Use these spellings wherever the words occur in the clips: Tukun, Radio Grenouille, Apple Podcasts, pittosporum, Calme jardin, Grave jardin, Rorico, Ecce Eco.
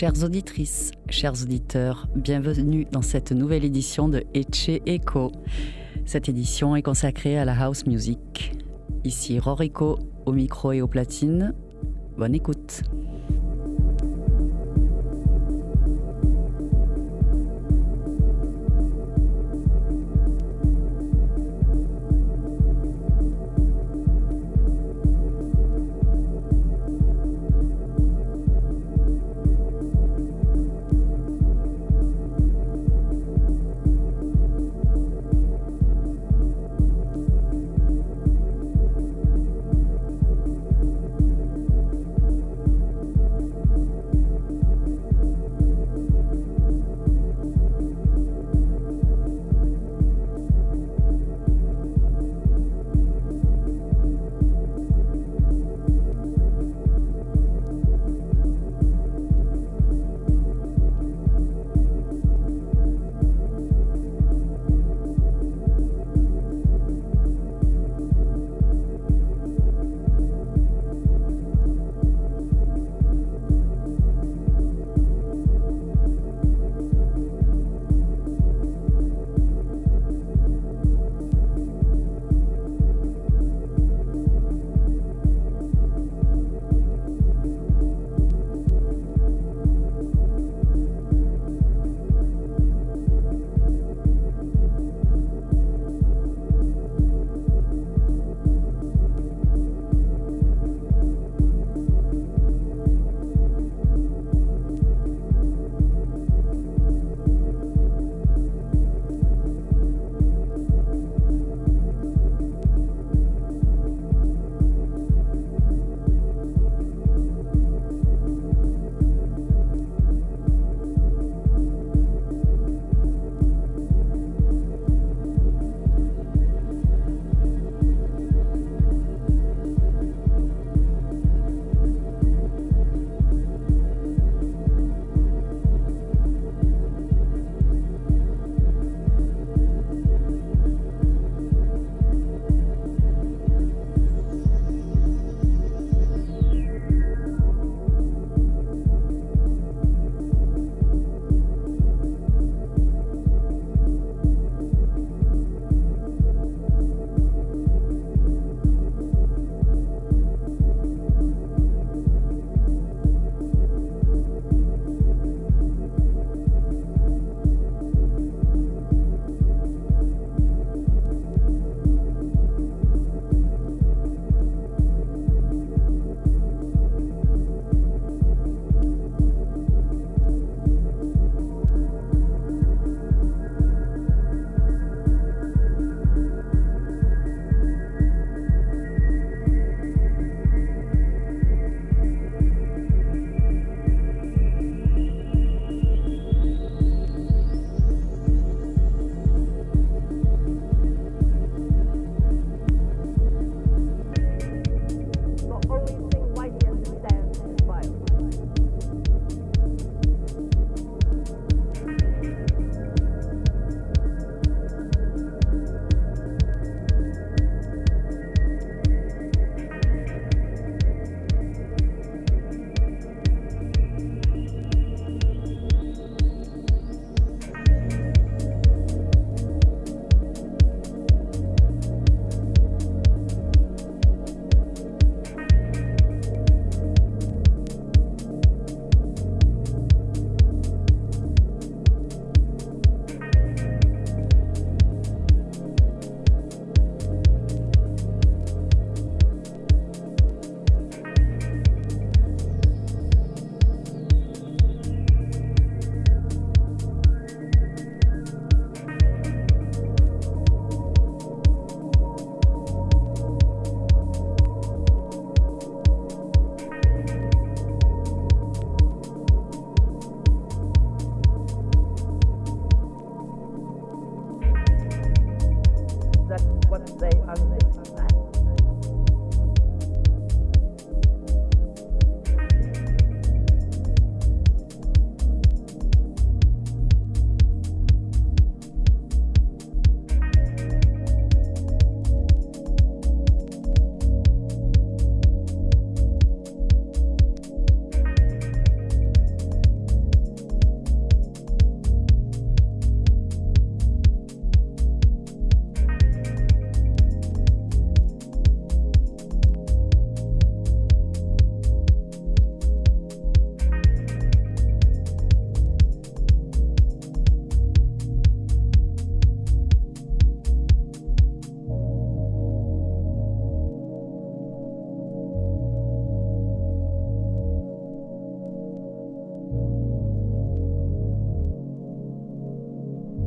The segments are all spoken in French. Chères auditrices, chers auditeurs, bienvenue dans cette nouvelle édition de Ecce Eco. Cette édition est consacrée à la house music. Ici Rorico, au micro et aux platines. Bonne écoute.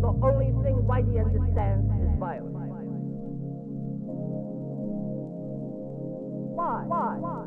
The only thing Whitey understands is violence. Why?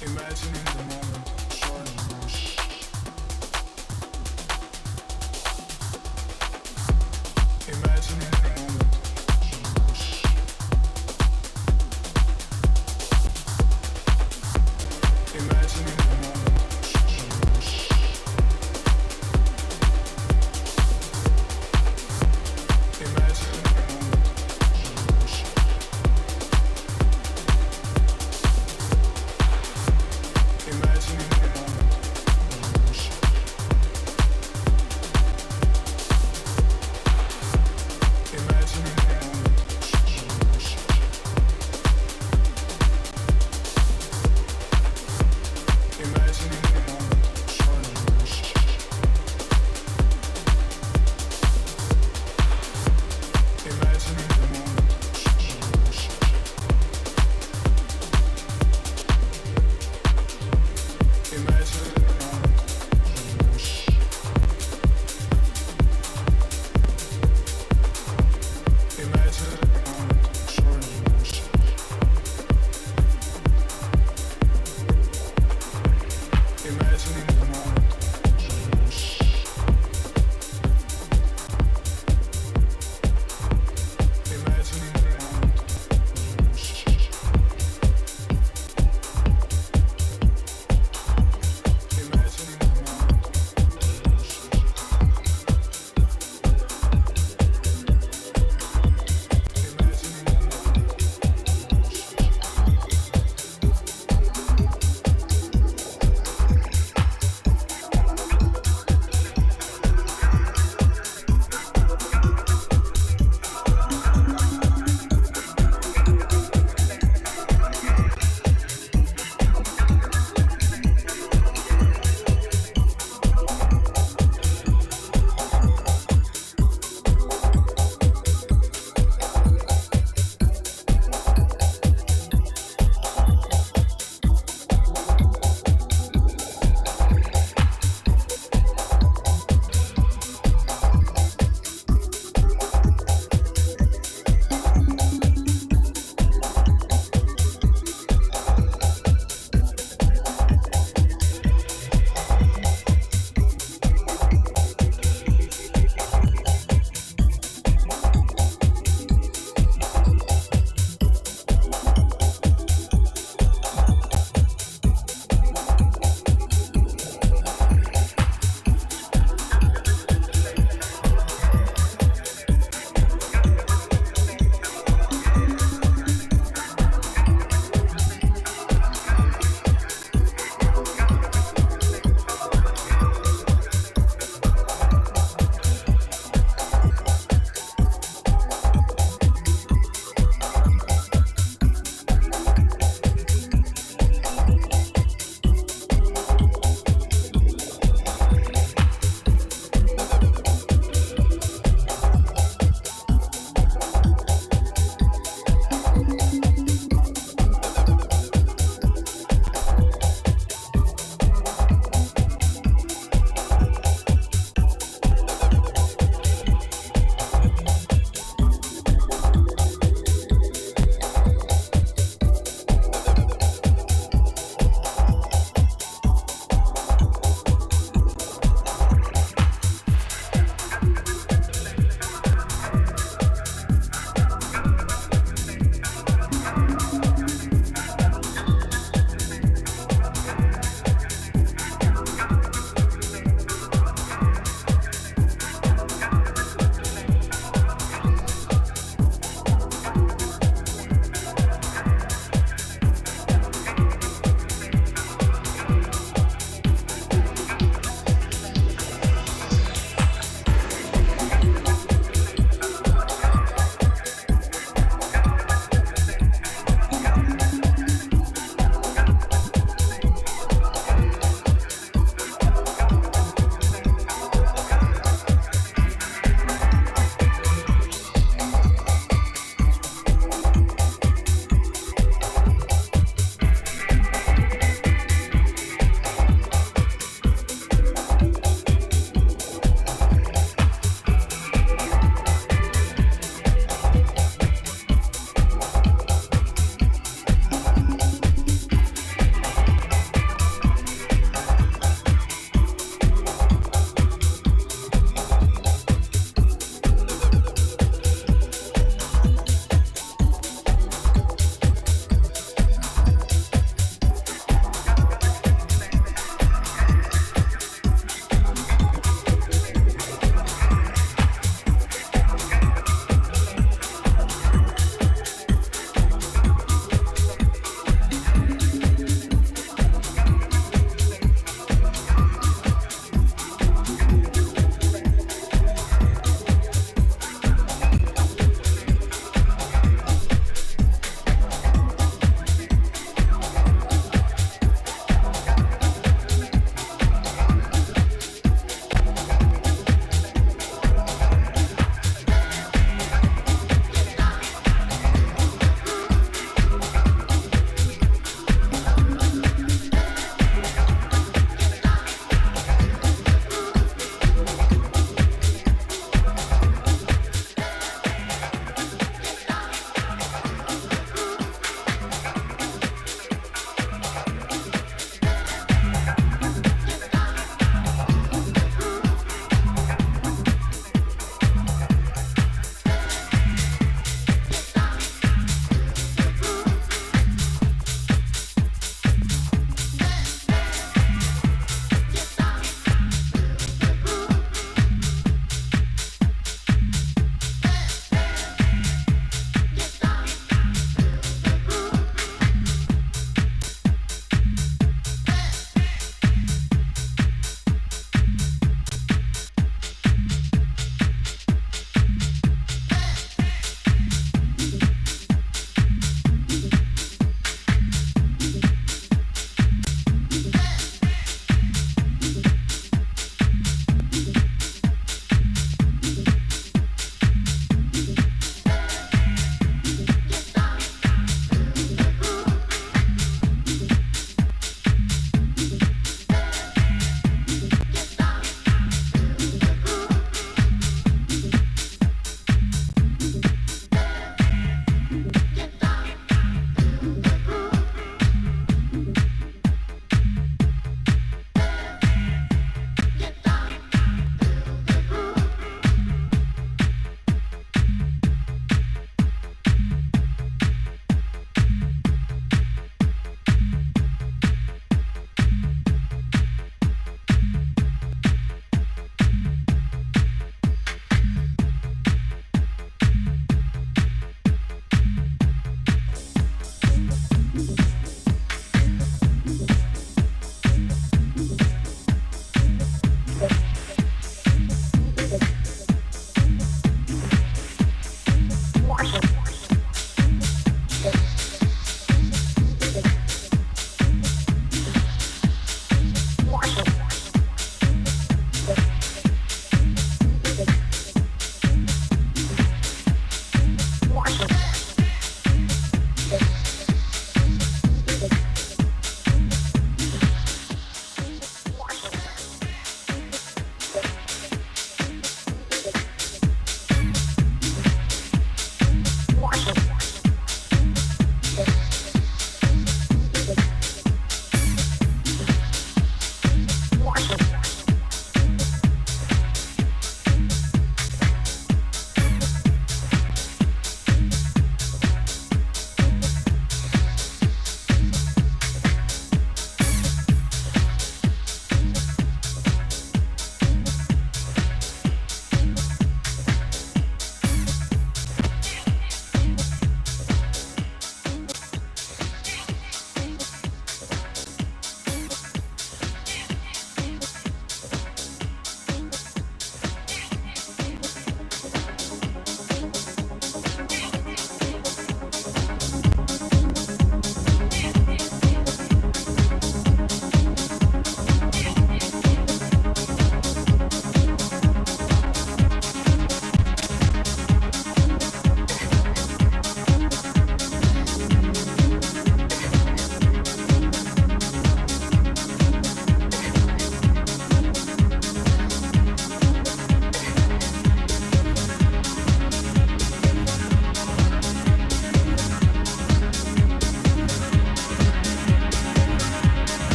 Imagine in the moment.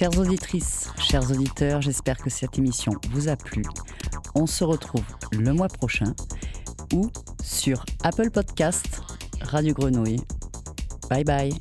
Chères auditrices, chers auditeurs, j'espère que cette émission vous a plu. On se retrouve le mois prochain ou sur Apple Podcasts, Radio Grenouille. Bye bye.